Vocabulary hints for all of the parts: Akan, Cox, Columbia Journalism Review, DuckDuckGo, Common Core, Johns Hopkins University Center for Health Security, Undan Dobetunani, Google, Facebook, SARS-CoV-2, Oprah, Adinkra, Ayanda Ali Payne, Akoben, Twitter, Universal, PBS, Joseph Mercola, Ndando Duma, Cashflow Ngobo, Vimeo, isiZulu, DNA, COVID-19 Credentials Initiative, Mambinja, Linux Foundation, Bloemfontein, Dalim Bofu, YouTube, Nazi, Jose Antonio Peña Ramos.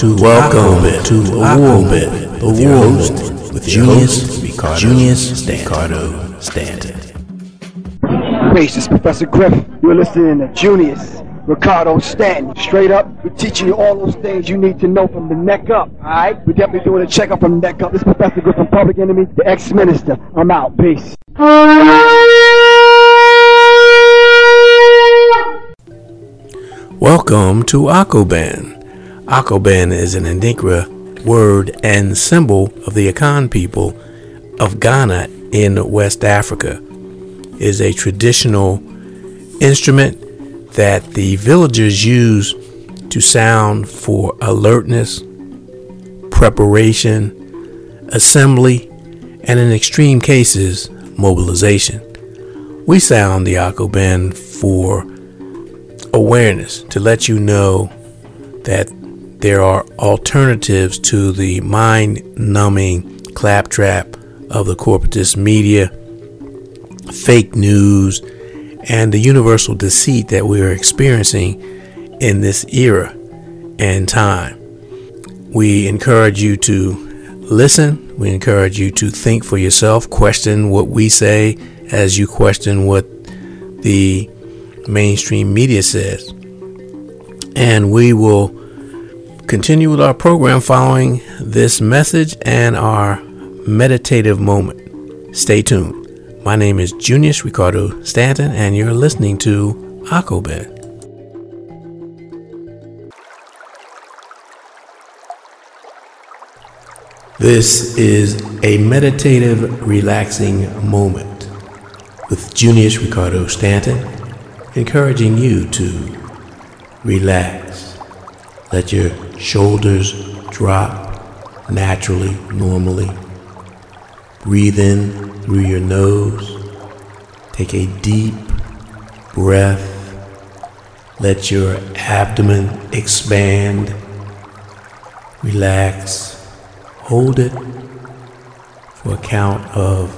to Akoben, to Akoben, the host with Junius Ricardo Stanton. Hey, this is Professor Griff. You're listening to Junius Ricardo Stanton. Straight up, we're teaching you all those things you need to know from the neck up, all right? We're definitely doing a checkup from the neck up. This is Professor Griff from Public Enemy, the ex-minister. I'm out. Peace. Welcome to Akoben. Akoben is an Adinkra word and symbol of the Akan people of Ghana in West Africa. It is a traditional instrument that the villagers use to sound for alertness, preparation, assembly, and in extreme cases, mobilization. We sound the Akoben for awareness, to let you know that there are alternatives to the mind-numbing claptrap of the corporatist media, fake news, and the universal deceit that we are experiencing in this era and time. We encourage you to listen. We encourage you to think for yourself, question what we say as you question what the mainstream media says. And we will continue with our program following this message and our meditative moment. Stay tuned. My name is Junius Ricardo Stanton, and you're listening to Akoben. This is a meditative, relaxing moment with Junius Ricardo Stanton, encouraging you to relax. Let your shoulders drop naturally, normally. Breathe in through your nose. Take a deep breath. Let your abdomen expand. Relax. Hold it for a count of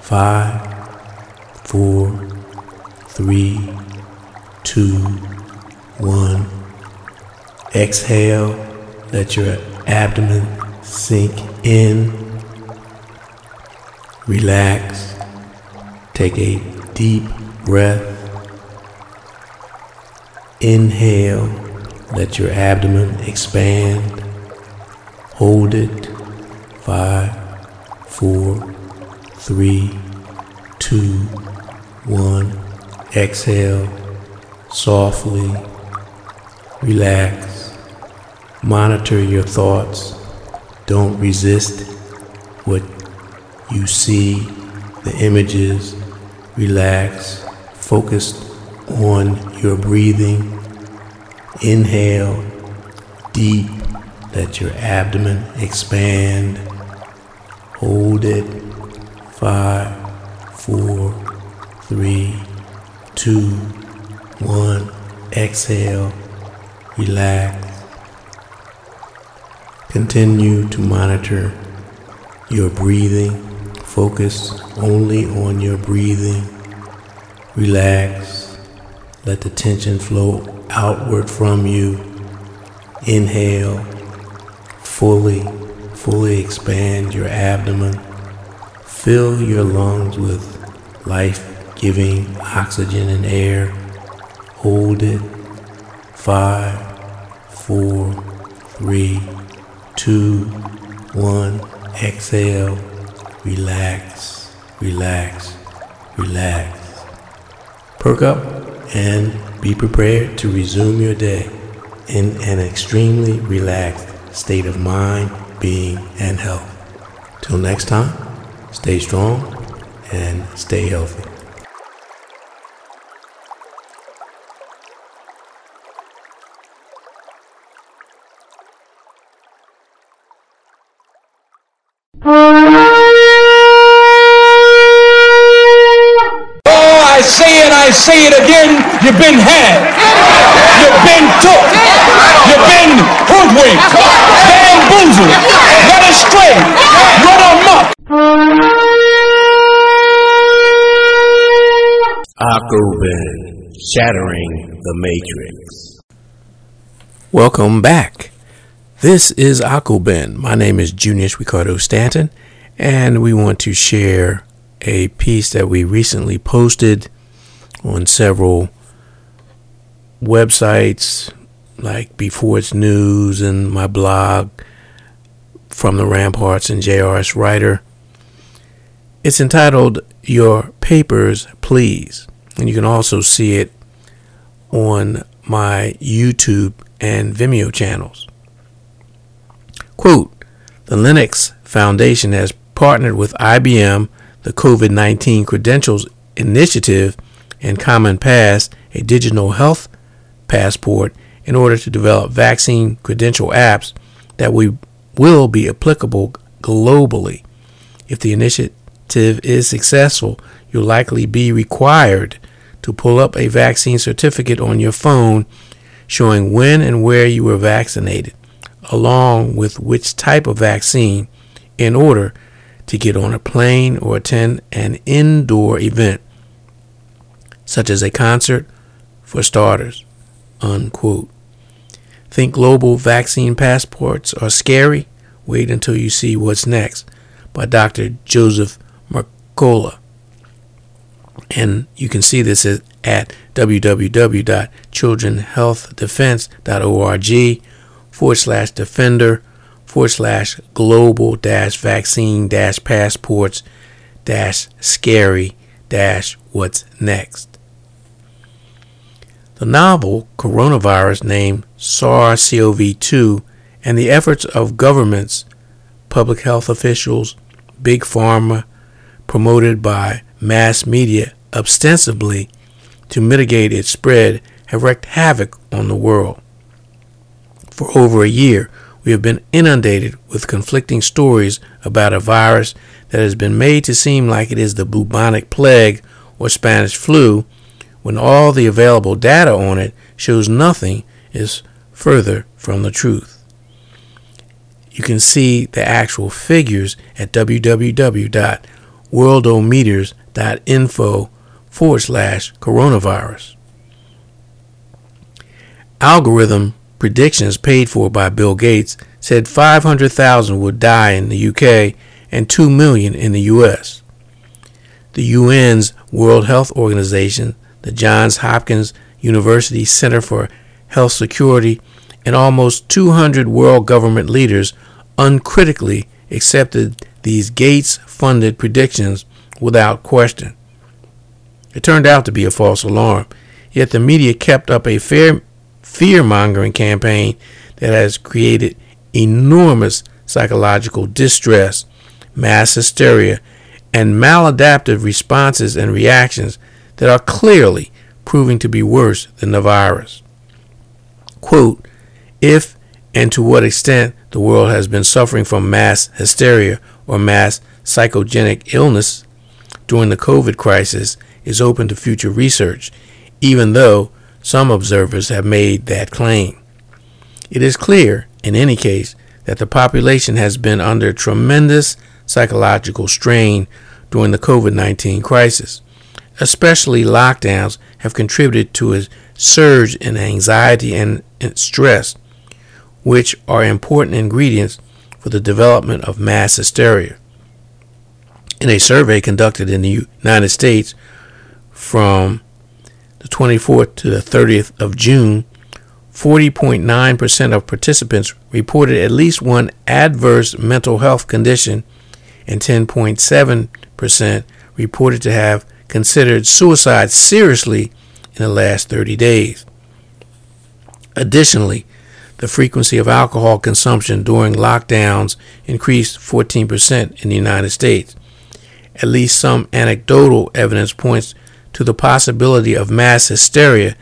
5, 4, 3, 2, 1. Exhale. Let your abdomen sink in. Relax. Take a deep breath. Inhale. Let your abdomen expand. Hold it. 5, 4, 3, 2, 1. Exhale. Softly. Relax. Monitor your thoughts. Don't resist what you see, the images. Relax, focused on your breathing. Inhale, deep, let your abdomen expand. Hold it, 5, 4, 3, 2, 1. Exhale, relax. Continue to monitor your breathing. Focus only on your breathing. Relax. Let the tension flow outward from you. Inhale. Fully expand your abdomen. Fill your lungs with life-giving oxygen and air. Hold it. 5, 4, 3, 2, 1. Exhale. Relax. Perk up and be prepared to resume your day in an extremely relaxed state of mind, being, and health. Till next time, stay strong and stay healthy. Say it again, you've been had, you've been took, you've been hoodwinked, bamboozled, led astray, run amok. Akoben, shattering the matrix. Welcome back. This is Akoben. My name is Junius Ricardo Stanton, and we want to share a piece that we recently posted on several websites like Before It's News and my blog from the Ramparts and JRS Writer. It's entitled Your Papers, Please. And you can also see it on my YouTube and Vimeo channels. Quote, the Linux Foundation has partnered with IBM, the COVID-19 Credentials Initiative, and Common Pass, a digital health passport, in order to develop vaccine credential apps that will be applicable globally. If the initiative is successful, you'll likely be required to pull up a vaccine certificate on your phone showing when and where you were vaccinated, along with which type of vaccine, in order to get on a plane or attend an indoor event, such as a concert, for starters. Unquote. Think global vaccine passports are scary? Wait until you see what's next, by Dr. Joseph Mercola. And you can see this at www.childrenhealthdefense.org/defender/global-vaccine-passports-scary-what's-next. The novel coronavirus named SARS-CoV-2 and the efforts of governments, public health officials, big pharma, promoted by mass media ostensibly to mitigate its spread, have wreaked havoc on the world. For over a year, we have been inundated with conflicting stories about a virus that has been made to seem like it is the bubonic plague or Spanish flu, when all the available data on it shows nothing is further from the truth. You can see the actual figures at www.worldometers.info/coronavirus. Algorithm predictions paid for by Bill Gates said 500,000 would die in the UK and 2 million in the US. The UN's World Health Organization, the Johns Hopkins University Center for Health Security, and almost 200 world government leaders uncritically accepted these Gates-funded predictions without question. It turned out to be a false alarm, yet the media kept up a fear-mongering campaign that has created enormous psychological distress, mass hysteria, and maladaptive responses and reactions that are clearly proving to be worse than the virus. Quote, if and to what extent the world has been suffering from mass hysteria or mass psychogenic illness during the COVID crisis is open to future research, even though some observers have made that claim. It is clear, in any case, that the population has been under tremendous psychological strain during the COVID-19 crisis. Especially lockdowns have contributed to a surge in anxiety and stress, which are important ingredients for the development of mass hysteria. In a survey conducted in the United States from the 24th to the 30th of June, 40.9% of participants reported at least one adverse mental health condition, and 10.7% reported to have considered suicide seriously in the last 30 days. Additionally, the frequency of alcohol consumption during lockdowns increased 14% in the United States. At least some anecdotal evidence points to the possibility of mass hysteria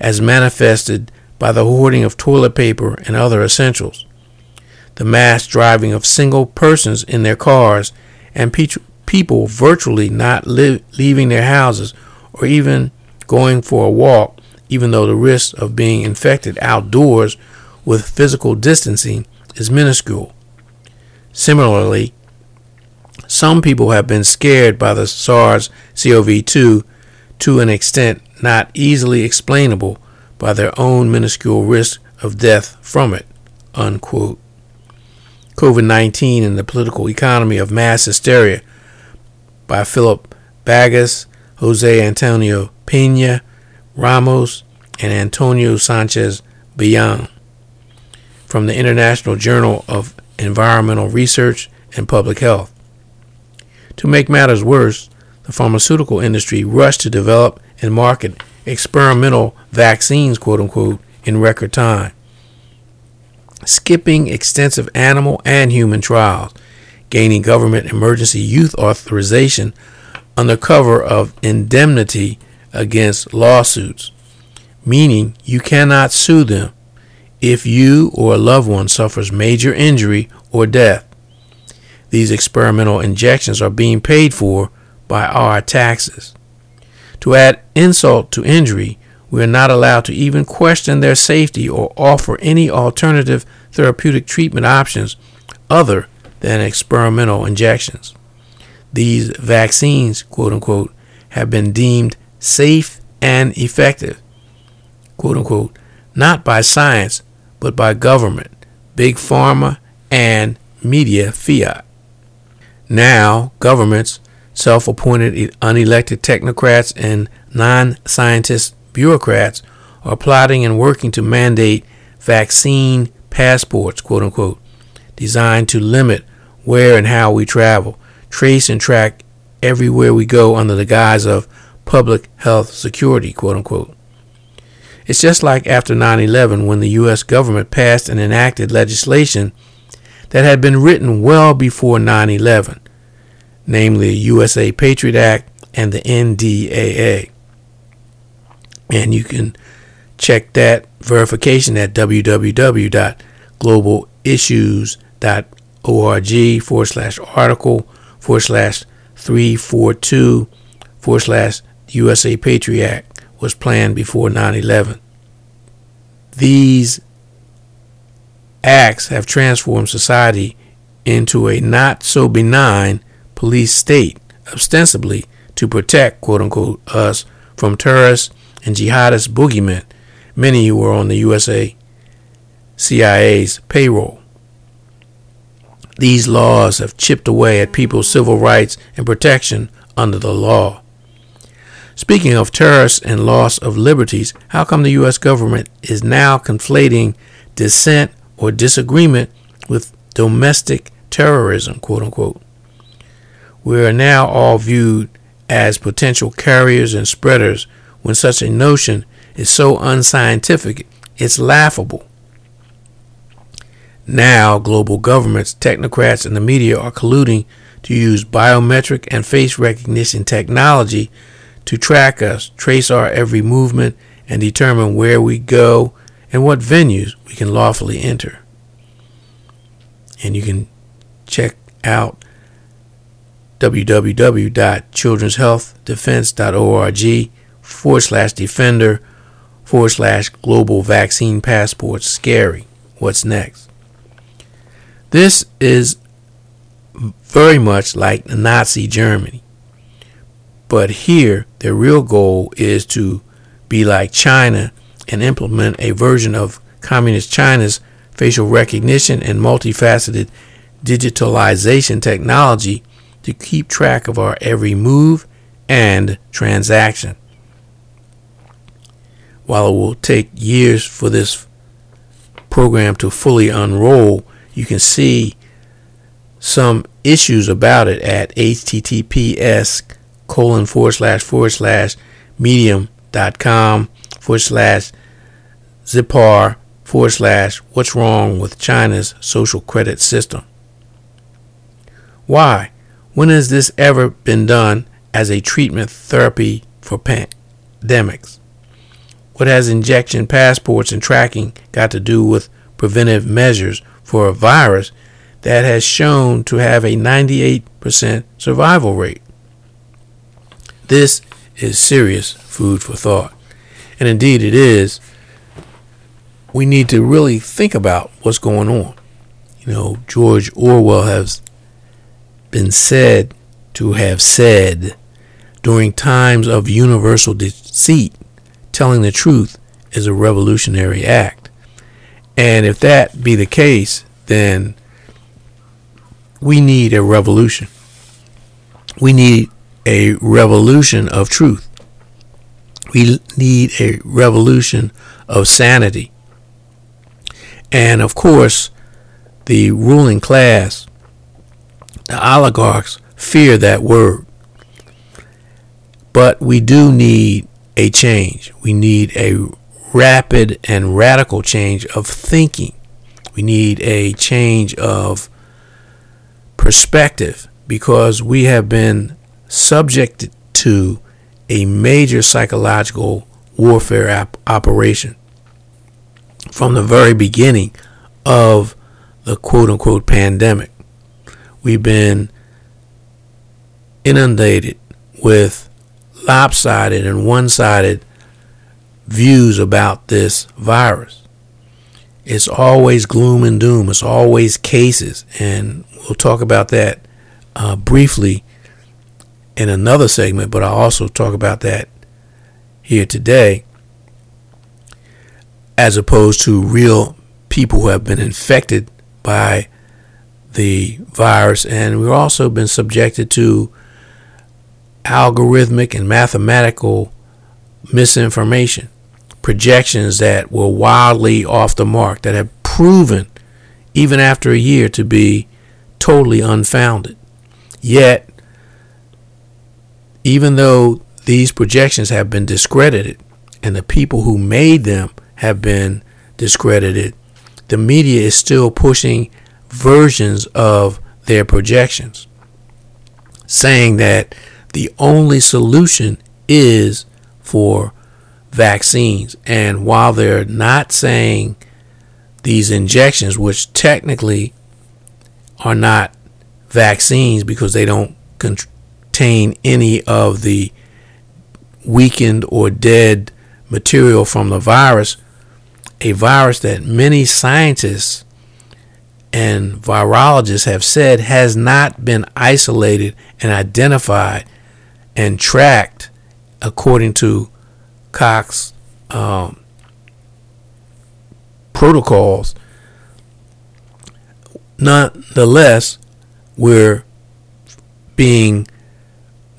as manifested by the hoarding of toilet paper and other essentials, the mass driving of single persons in their cars, and people virtually not leaving their houses or even going for a walk, even though the risk of being infected outdoors with physical distancing is minuscule. Similarly, some people have been scared by the SARS-CoV-2 to an extent not easily explainable by their own minuscule risk of death from it. unquote. COVID-19 and the Political Economy of Mass Hysteria by Philip Bagus, Jose Antonio Peña Ramos, and Antonio Sanchez-Biong from the International Journal of Environmental Research and Public Health. To make matters worse, the pharmaceutical industry rushed to develop and market experimental vaccines, quote unquote, in record time, skipping extensive animal and human trials, gaining government emergency youth authorization under cover of indemnity against lawsuits, meaning you cannot sue them if you or a loved one suffers major injury or death. These experimental injections are being paid for by our taxes. To add insult to injury, we are not allowed to even question their safety or offer any alternative therapeutic treatment options other than experimental injections. These vaccines, quote unquote, have been deemed safe and effective, quote unquote, not by science, but by government, big pharma, and media fiat. Now, governments, self-appointed unelected technocrats, and non-scientist bureaucrats are plotting and working to mandate vaccine passports, quote unquote, designed to limit where and how we travel, trace and track everywhere we go under the guise of public health security, quote unquote. It's just like after 9/11 when the U.S. government passed and enacted legislation that had been written well before 9/11, namely the USA Patriot Act and the NDAA. And you can check that verification at www.globalissues.org/article/342/USA Patriot Act was planned before 9/11. These acts have transformed society into a not-so-benign police state, ostensibly to protect, quote-unquote, us from terrorists and jihadist boogeymen, many who were on the USA CIA's payroll. These laws have chipped away at people's civil rights and protection under the law. Speaking of terrorists and loss of liberties, how come the U.S. government is now conflating dissent or disagreement with domestic terrorism, quote unquote? We are now all viewed as potential carriers and spreaders when such a notion is so unscientific, it's laughable. Now, global governments, technocrats, and the media are colluding to use biometric and face recognition technology to track us, trace our every movement, and determine where we go and what venues we can lawfully enter. And you can check out www.childrenshealthdefense.org/defender/global vaccine passport scary. What's next? This is very much like Nazi Germany. But here, their real goal is to be like China and implement a version of Communist China's facial recognition and multifaceted digitalization technology to keep track of our every move and transaction. While it will take years for this program to fully unroll, you can see some issues about it at https://medium.com/Zipar/what's wrong with China's social credit system. Why? When has this ever been done as a treatment therapy for pandemics? What has injection passports and tracking got to do with preventive measures for a virus that has shown to have a 98% survival rate? This is serious food for thought. And indeed it is. We need to really think about what's going on. You know, George Orwell has been said to have said, during times of universal deceit, telling the truth is a revolutionary act. And if that be the case, then we need a revolution. We need a revolution of truth. We need a revolution of sanity. And of course, the ruling class, the oligarchs, fear that word. But we do need a change. We need a rapid and radical change of thinking. We need a change of perspective, because we have been subjected to a major psychological warfare operation from the very beginning of the quote-unquote pandemic. We've been inundated with lopsided and one-sided views about this virus. It's always gloom and doom. It's always cases, and we'll talk about that briefly in another segment, but I'll also talk about that here today, as opposed to real people who have been infected by the virus. And we've also been subjected to algorithmic and mathematical misinformation, projections that were wildly off the mark, that have proven, even after a year, to be totally unfounded. Yet, even though these projections have been discredited and the people who made them have been discredited, the media is still pushing versions of their projections, saying that the only solution is for vaccines. And while they're not saying these injections, which technically are not vaccines because they don't contain any of the weakened or dead material from the virus, a virus that many scientists and virologists have said has not been isolated and identified and tracked, according to Cox protocols. Nonetheless, we're being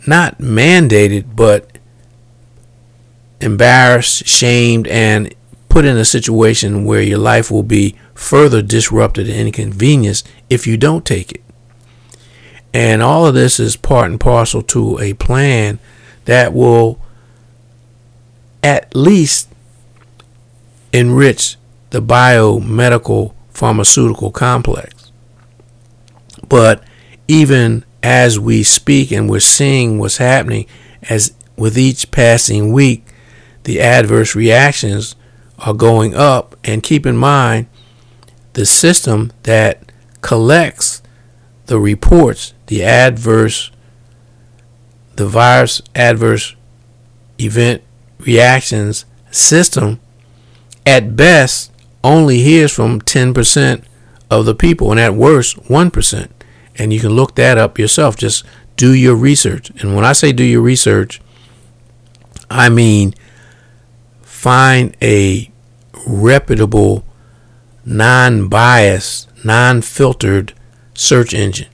not mandated, but embarrassed, shamed, and put in a situation where your life will be further disrupted and inconvenienced if you don't take it. And all of this is part and parcel to a plan that will at least enrich the biomedical pharmaceutical complex. But even as we speak, and we're seeing what's happening, as with each passing week, the adverse reactions are going up. And keep in mind, the system that collects the reports, the virus adverse event reactions system, at best only hears from 10% of the people, and at worst 1%. And you can look that up yourself. Just do your research. And when I say do your research, I mean find a reputable, non-biased, non-filtered search engine,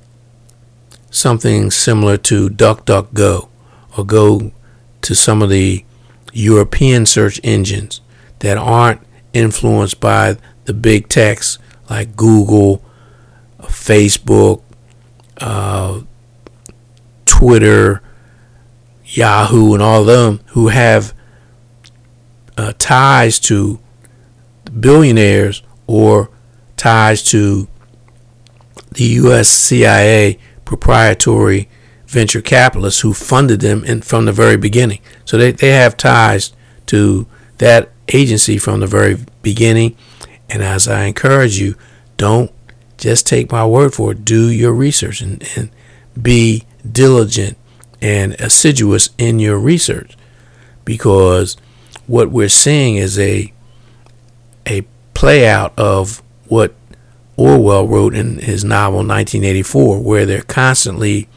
something similar to DuckDuckGo, or go to some of the European search engines that aren't influenced by the big techs like Google, Facebook, Twitter, Yahoo, and all of them who have ties to billionaires or ties to the U.S. CIA proprietary venture capitalists who funded them from the very beginning. So they have ties to that agency from the very beginning. And as I encourage you, don't just take my word for it. Do your research and be diligent and assiduous in your research, because what we're seeing is a play out of what Orwell wrote in his novel 1984, where they're constantly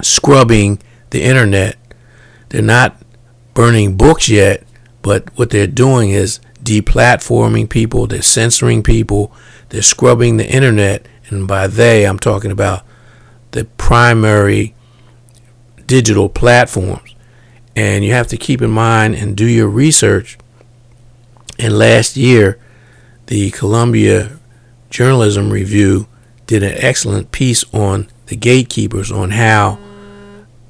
scrubbing the internet. They're not burning books yet, but what they're doing is deplatforming people, they're censoring people, they're scrubbing the internet, and by they, I'm talking about the primary digital platforms. And you have to keep in mind and do your research. And last year, the Columbia Journalism Review did an excellent piece on the gatekeepers, on how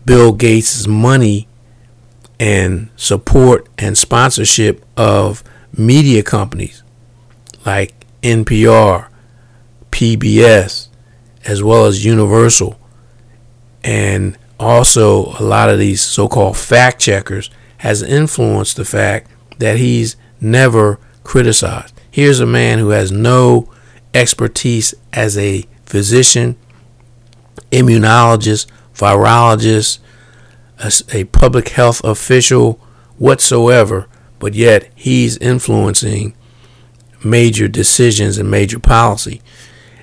Bill Gates' money and support and sponsorship of media companies like NPR, PBS, as well as Universal, and also a lot of these so-called fact checkers, has influenced the fact that he's never criticized. Here's a man who has no expertise as a physician, immunologist, virologist, a public health official whatsoever, but yet he's influencing major decisions and major policy.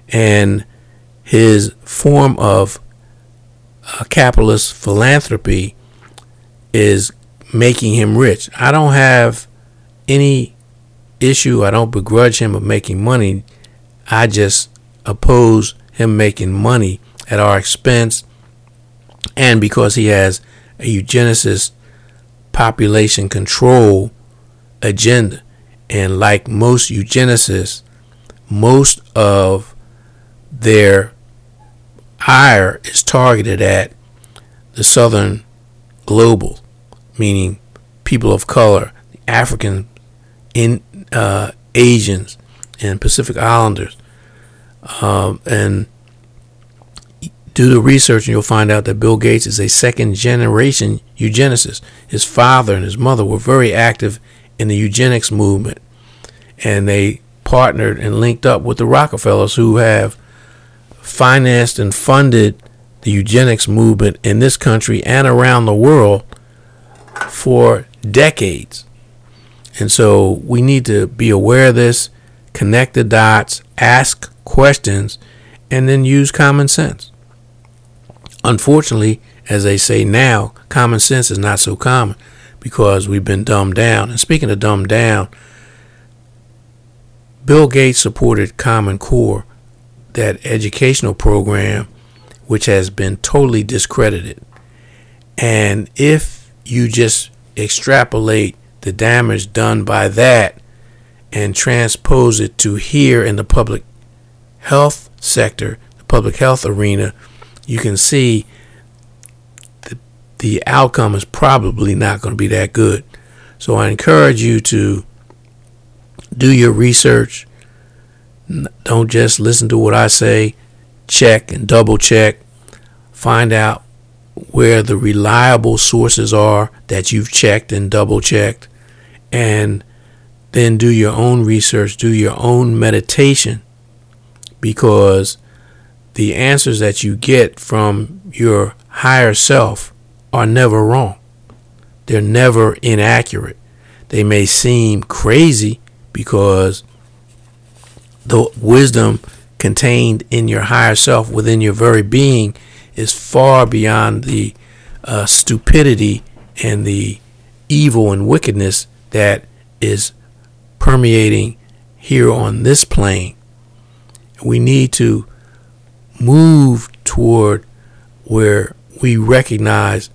And his form of capitalist philanthropy is making him rich. I don't have any issue. I don't begrudge him of making money. I just oppose him making money at our expense, and because he has a eugenicist population control agenda. And like most eugenicists, most of their ire is targeted at the Southern global, meaning people of color, African, Asians, and Pacific Islanders. And do the research and you'll find out that Bill Gates is a second generation eugenicist. His father and his mother were very active in the eugenics movement, and they partnered and linked up with the Rockefellers, who have financed and funded the eugenics movement in this country and around the world for decades. And so we need to be aware of this, connect the dots, ask questions, and then use common sense. Unfortunately, as they say now, common sense is not so common because we've been dumbed down. And speaking of dumbed down, Bill Gates supported Common Core, that educational program, which has been totally discredited. And if you just extrapolate the damage done by that and transpose it to here in the public health sector, the public health arena, you can see the outcome is probably not going to be that good. So I encourage you to do your research. Don't just listen to what I say. Check and double check. Find out where the reliable sources are that you've checked and double checked. And then do your own research, do your own meditation, because the answers that you get from your higher self are never wrong. They're never inaccurate. They may seem crazy because the wisdom contained in your higher self, within your very being, is far beyond the stupidity and the evil and wickedness that is permeating here on this plane. We need to move toward where we recognize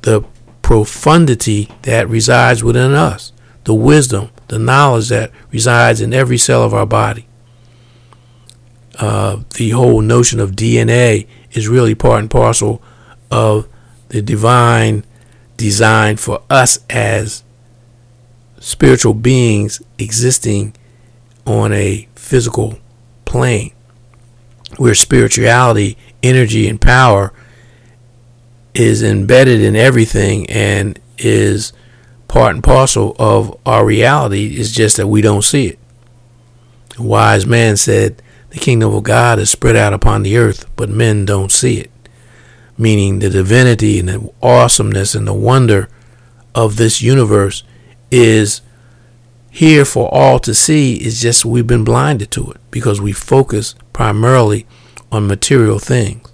the profundity that resides within us, the wisdom, the knowledge that resides in every cell of our body. The whole notion of DNA is really part and parcel of the divine design for us as spiritual beings existing on a physical plane, where spirituality, energy, and power is embedded in everything and is part and parcel of our reality. It's just that we don't see it. A wise man said, "The kingdom of God is spread out upon the earth, but men don't see it," meaning the divinity and the awesomeness and the wonder of this universe is here for all to see. It's just we've been blinded to it because we focus primarily on material things.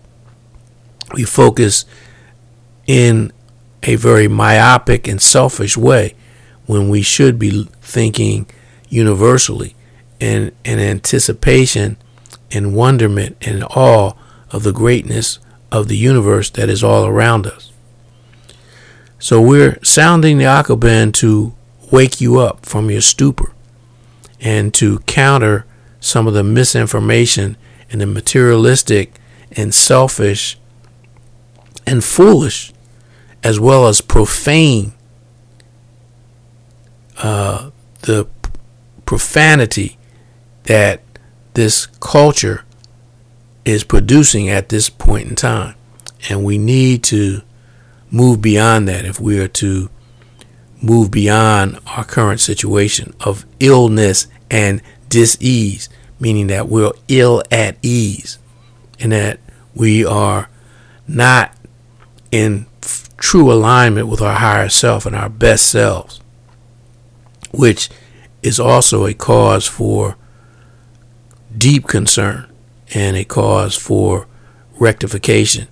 We focus in a very myopic and selfish way when we should be thinking universally, in an anticipation and wonderment and awe of the greatness of the universe that is all around us. So we're sounding the Akoben to wake you up from your stupor and to counter some of the misinformation and the materialistic and selfish and foolish, as well as profane, the profanity that this culture is producing at this point in time. And we need to move beyond that if we are to move beyond our current situation of illness and dis-ease, meaning that we're ill at ease and that we are not in true alignment with our higher self and our best selves, which is also a cause for deep concern and a cause for rectification.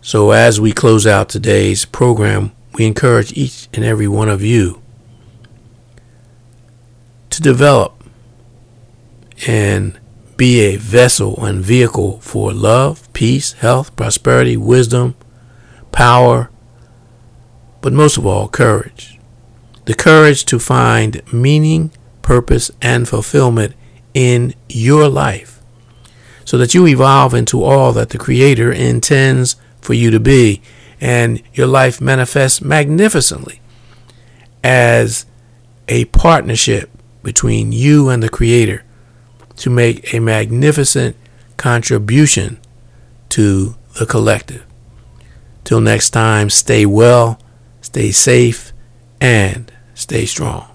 So as we close out today's program, we encourage each and every one of you to develop and be a vessel and vehicle for love, peace, health, prosperity, wisdom, power, but most of all, courage. The courage to find meaning, purpose, and fulfillment in your life so that you evolve into all that the Creator intends for you to be, and your life manifests magnificently as a partnership between you and the Creator to make a magnificent contribution to the collective. Till next time, stay well, stay safe, and stay strong.